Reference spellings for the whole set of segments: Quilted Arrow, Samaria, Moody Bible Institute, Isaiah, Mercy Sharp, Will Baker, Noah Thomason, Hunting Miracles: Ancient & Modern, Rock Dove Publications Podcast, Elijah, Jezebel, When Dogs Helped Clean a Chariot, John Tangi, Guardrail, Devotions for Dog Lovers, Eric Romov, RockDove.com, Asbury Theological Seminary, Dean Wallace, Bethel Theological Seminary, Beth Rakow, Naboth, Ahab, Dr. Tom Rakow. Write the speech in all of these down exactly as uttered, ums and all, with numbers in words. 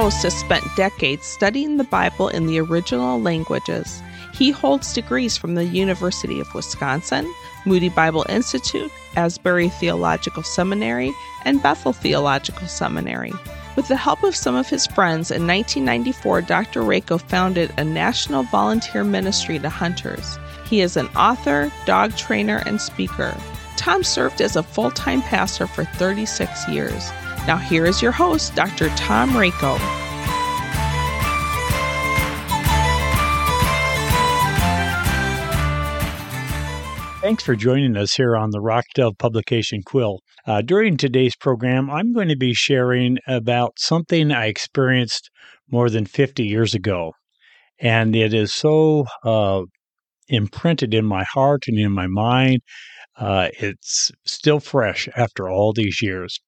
host has spent decades studying the Bible in the original languages. He holds degrees from the University of Wisconsin, Moody Bible Institute, Asbury Theological Seminary, and Bethel Theological Seminary. With the help of some of his friends, in nineteen ninety-four, Doctor Rakow founded a national volunteer ministry to hunters. He is an author, dog trainer, and speaker. Tom served as a full-time pastor for thirty-six years. Now here is your host, Doctor Tom Rakow. Thanks for joining us here on the Rock Dove Publication Quill. Uh, during today's program, I'm going to be sharing about something I experienced more than fifty years ago. And it is so uh, imprinted in my heart and in my mind. Uh, it's still fresh after all these years.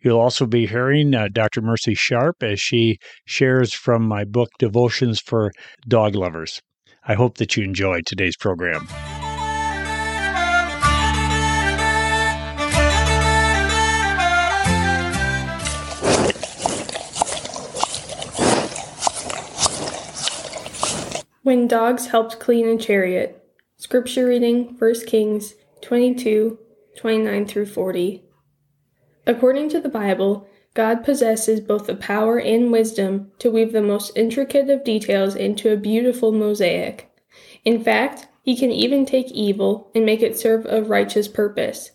You'll also be hearing uh, Doctor Mercy Sharp as she shares from my book, Devotions for Dog Lovers. I hope that you enjoyed today's program. When Dogs Helped Clean a Chariot. Scripture reading, First Kings twenty-two, twenty-nine through forty. According to the Bible, God possesses both the power and wisdom to weave the most intricate of details into a beautiful mosaic. In fact, he can even take evil and make it serve a righteous purpose.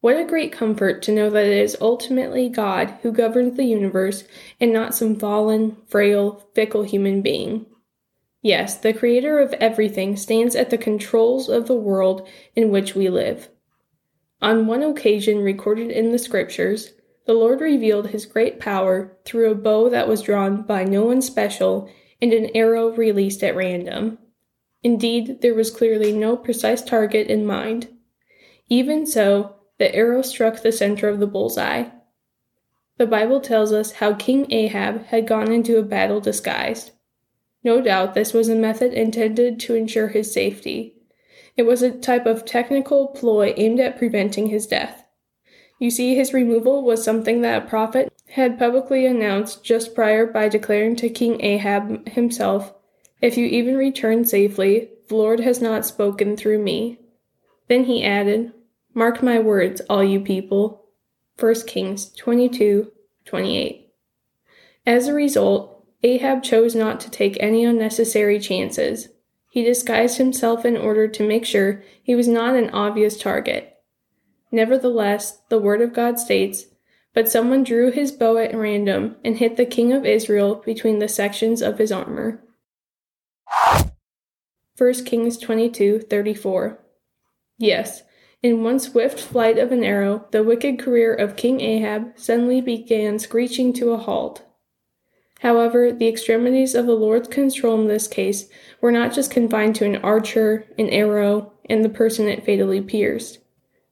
What a great comfort to know that it is ultimately God who governs the universe and not some fallen, frail, fickle human being. Yes, the creator of everything stands at the controls of the world in which we live. On one occasion recorded in the scriptures, the Lord revealed his great power through a bow that was drawn by no one special and an arrow released at random. Indeed, there was clearly no precise target in mind. Even so, the arrow struck the center of the bullseye. The Bible tells us how King Ahab had gone into a battle disguised. No doubt this was a method intended to ensure his safety. It was a type of technical ploy aimed at preventing his death. You see, his removal was something that a prophet had publicly announced just prior by declaring to King Ahab himself, "If you even return safely, the Lord has not spoken through me." Then he added, "Mark my words, all you people." First Kings twenty-two, twenty-eight. As a result, Ahab chose not to take any unnecessary chances. He disguised himself in order to make sure he was not an obvious target. Nevertheless, the Word of God states, "But someone drew his bow at random and hit the king of Israel between the sections of his armor." First Kings twenty-two, thirty-four. Yes, in one swift flight of an arrow, the wicked career of King Ahab suddenly began screeching to a halt. However, the extremities of the Lord's control in this case were not just confined to an archer, an arrow, and the person it fatally pierced.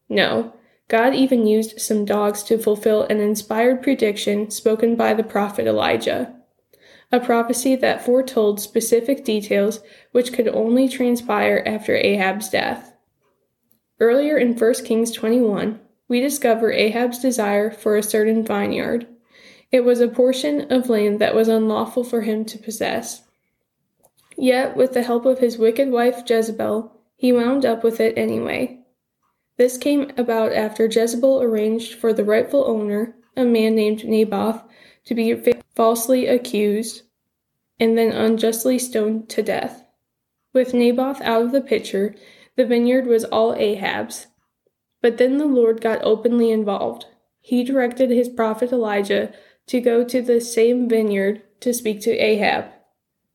No, God even used some dogs to fulfill an inspired prediction spoken by the prophet Elijah, a prophecy that foretold specific details which could only transpire after Ahab's death. Earlier in First Kings twenty-one, we discover Ahab's desire for a certain vineyard. It was a portion of land that was unlawful for him to possess. Yet, with the help of his wicked wife Jezebel, he wound up with it anyway. This came about after Jezebel arranged for the rightful owner, a man named Naboth, to be falsely accused and then unjustly stoned to death. With Naboth out of the picture, the vineyard was all Ahab's. But then the Lord got openly involved. He directed his prophet Elijah to go to the same vineyard to speak to Ahab.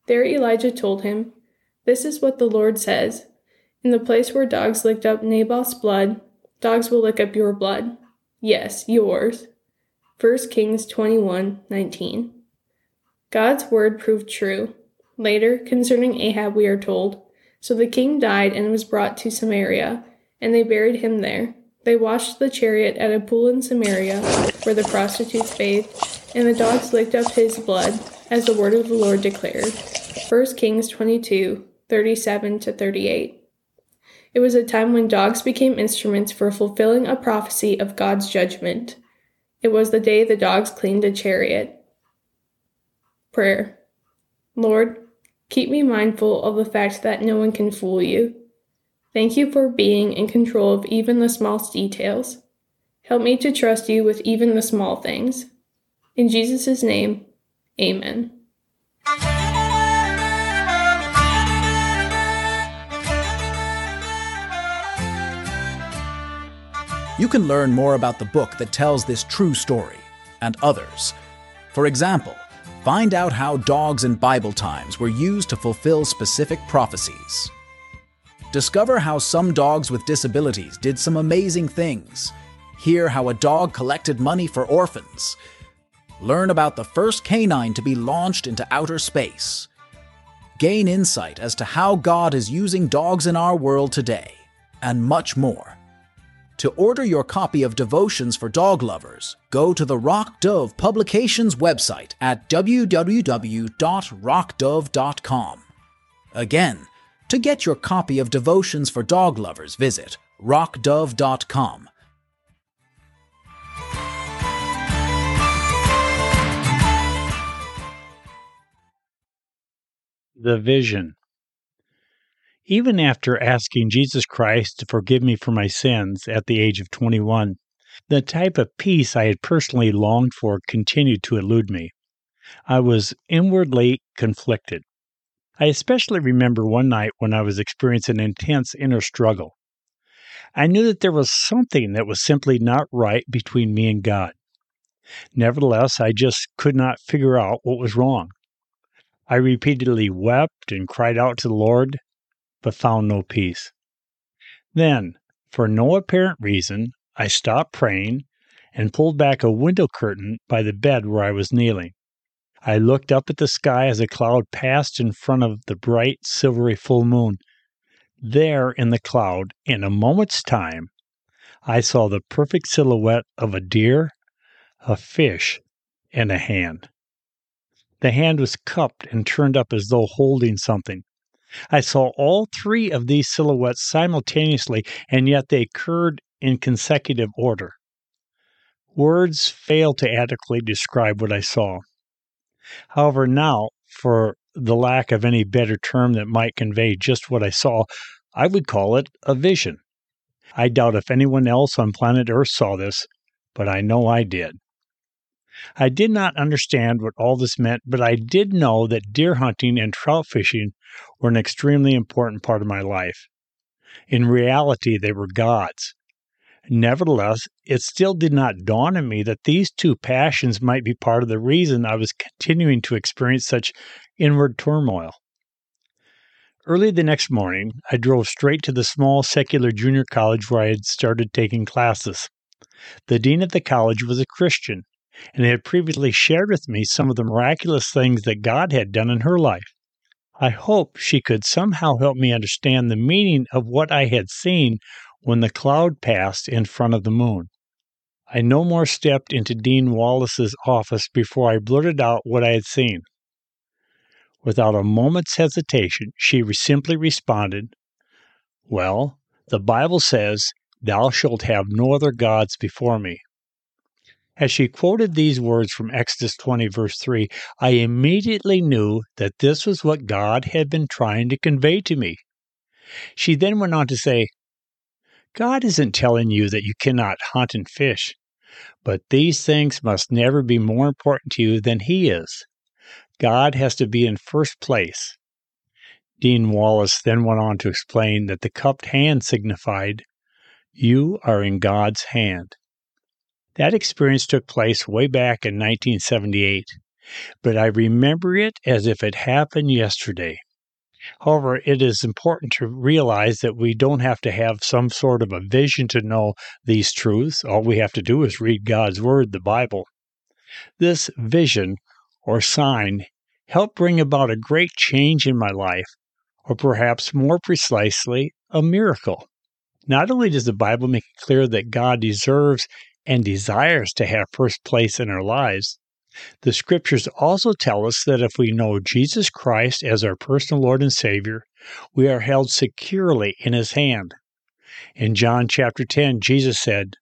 There Elijah told him, "This is what the Lord says, in the place where dogs licked up Naboth's blood, dogs will lick up your blood. Yes, yours." First Kings twenty-one, nineteen. God's word proved true. Later, concerning Ahab, we are told, "So the king died and was brought to Samaria, and they buried him there. They washed the chariot at a pool in Samaria, where the prostitutes bathed, and the dogs licked up his blood, as the word of the Lord declared." First Kings twenty-two, thirty-seven to thirty-eight. It was a time when dogs became instruments for fulfilling a prophecy of God's judgment. It was the day the dogs cleaned a chariot. Prayer. Lord, keep me mindful of the fact that no one can fool you. Thank you for being in control of even the smallest details. Help me to trust you with even the small things. In Jesus' name, amen. You can learn more about the book that tells this true story and others. For example, find out how dogs in Bible times were used to fulfill specific prophecies. Discover how some dogs with disabilities did some amazing things. Hear how a dog collected money for orphans. Learn about the first canine to be launched into outer space. Gain insight as to how God is using dogs in our world today, and much more. To order your copy of Devotions for Dog Lovers, go to the Rock Dove Publications website at w w w dot rock dove dot com. Again, to get your copy of Devotions for Dog Lovers, visit rock dove dot com. The Vision. Even after asking Jesus Christ to forgive me for my sins at the age of twenty-one, the type of peace I had personally longed for continued to elude me. I was inwardly conflicted. I especially remember one night when I was experiencing an intense inner struggle. I knew that there was something that was simply not right between me and God. Nevertheless, I just could not figure out what was wrong. I repeatedly wept and cried out to the Lord, but found no peace. Then, for no apparent reason, I stopped praying and pulled back a window curtain by the bed where I was kneeling. I looked up at the sky as a cloud passed in front of the bright, silvery full moon. There in the cloud, in a moment's time, I saw the perfect silhouette of a deer, a fish, and a hand. The hand was cupped and turned up as though holding something. I saw all three of these silhouettes simultaneously, and yet they occurred in consecutive order. Words fail to adequately describe what I saw. However, now, for the lack of any better term that might convey just what I saw, I would call it a vision. I doubt if anyone else on planet Earth saw this, but I know I did. I did not understand what all this meant, but I did know that deer hunting and trout fishing were an extremely important part of my life. In reality, they were God's. Nevertheless, it still did not dawn on me that these two passions might be part of the reason I was continuing to experience such inward turmoil. Early the next morning, I drove straight to the small secular junior college where I had started taking classes. The dean of the college was a Christian, and had previously shared with me some of the miraculous things that God had done in her life. I hoped she could somehow help me understand the meaning of what I had seen when the cloud passed in front of the moon. I no more stepped into Dean Wallace's office before I blurted out what I had seen. Without a moment's hesitation, she simply responded, "Well, the Bible says, 'Thou shalt have no other gods before me.'" As she quoted these words from Exodus twenty, verse three, I immediately knew that this was what God had been trying to convey to me. She then went on to say, "God isn't telling you that you cannot hunt and fish, but these things must never be more important to you than He is. God has to be in first place." Dean Wallace then went on to explain that the cupped hand signified, "You are in God's hand." That experience took place way back in nineteen seventy-eight, but I remember it as if it happened yesterday. However, it is important to realize that we don't have to have some sort of a vision to know these truths. All we have to do is read God's Word, the Bible. This vision or sign helped bring about a great change in my life, or perhaps more precisely, a miracle. Not only does the Bible make it clear that God deserves and desires to have first place in our lives, the Scriptures also tell us that if we know Jesus Christ as our personal Lord and Savior, we are held securely in His hand. In John chapter ten, Jesus said,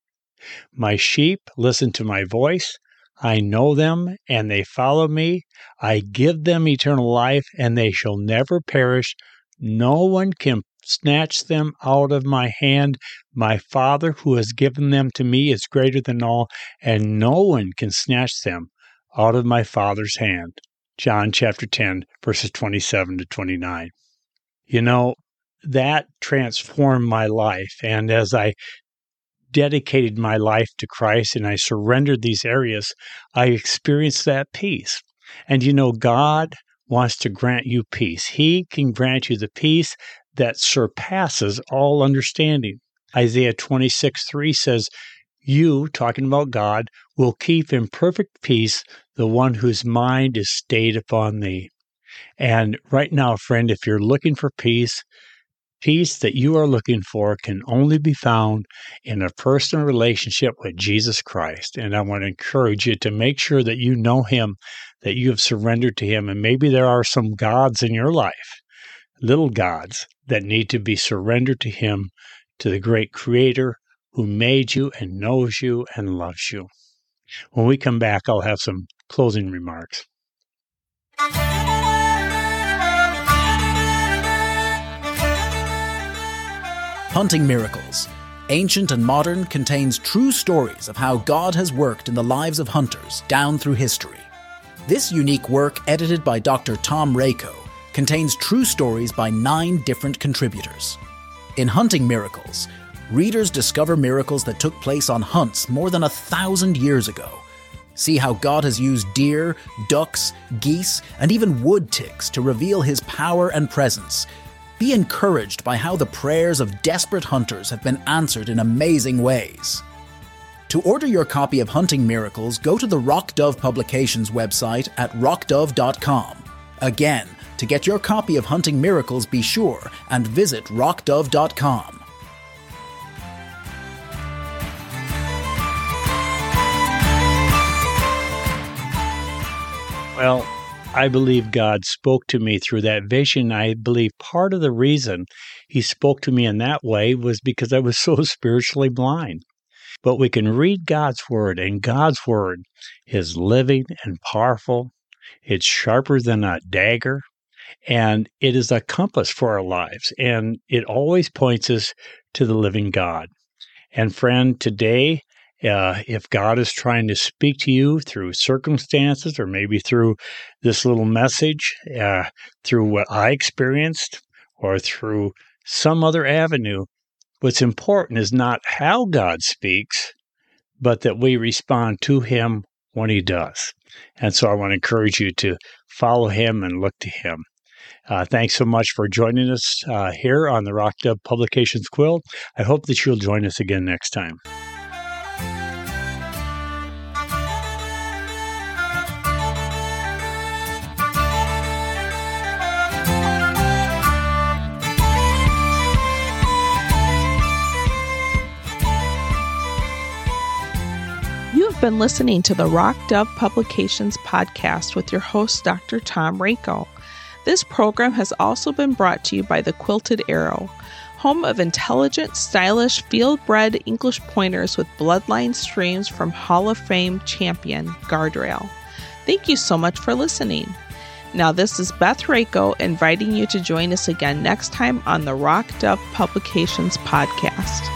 "My sheep listen to my voice, I know them, and they follow me. I give them eternal life, and they shall never perish. No one can snatch them out of my hand. My Father, who has given them to me, is greater than all, and no one can snatch them out of my Father's hand. John chapter ten, verses twenty-seven to twenty-nine. You know, that transformed my life. And as I dedicated my life to Christ and I surrendered these areas, I experienced that peace. And you know, God wants to grant you peace. He can grant you the peace that surpasses all understanding. Isaiah twenty-six three says, "You," talking about God, "will keep in perfect peace the one whose mind is stayed upon thee." And right now, friend, if you're looking for peace, peace that you are looking for can only be found in a personal relationship with Jesus Christ. And I want to encourage you to make sure that you know Him, that you have surrendered to Him. And maybe there are some gods in your life, little gods, that need to be surrendered to Him, to the great Creator who made you and knows you and loves you. When we come back, I'll have some closing remarks. Hunting Miracles: Ancient and Modern contains true stories of how God has worked in the lives of hunters down through history. This unique work, edited by Doctor Tom Rakow, contains true stories by nine different contributors. In Hunting Miracles, readers discover miracles that took place on hunts more than a thousand years ago. See how God has used deer, ducks, geese, and even wood ticks to reveal His power and presence. Be encouraged by how the prayers of desperate hunters have been answered in amazing ways. To order your copy of Hunting Miracles, go to the Rock Dove Publications website at rock dove dot com. Again, to get your copy of Hunting Miracles, be sure and visit rock dove dot com. Well, I believe God spoke to me through that vision. I believe part of the reason He spoke to me in that way was because I was so spiritually blind. But we can read God's Word, and God's Word is living and powerful. It's sharper than a dagger, and it is a compass for our lives, and it always points us to the living God. And friend, today, Uh, if God is trying to speak to you through circumstances, or maybe through this little message, uh, through what I experienced, or through some other avenue, what's important is not how God speaks, but that we respond to Him when He does. And so I want to encourage you to follow Him and look to Him. Uh, thanks so much for joining us uh, here on the Rock Dove Publications Quill. I hope that you'll join us again next time. Been listening to the Rock Dove Publications podcast with your host, Doctor Tom Rakow. This program has also been brought to you by the Quilted Arrow, home of intelligent, stylish, field-bred English pointers with bloodline streams from Hall of Fame champion Guardrail. Thank you so much for listening. Now, this is Beth Rakow inviting you to join us again next time on the Rock Dove Publications podcast.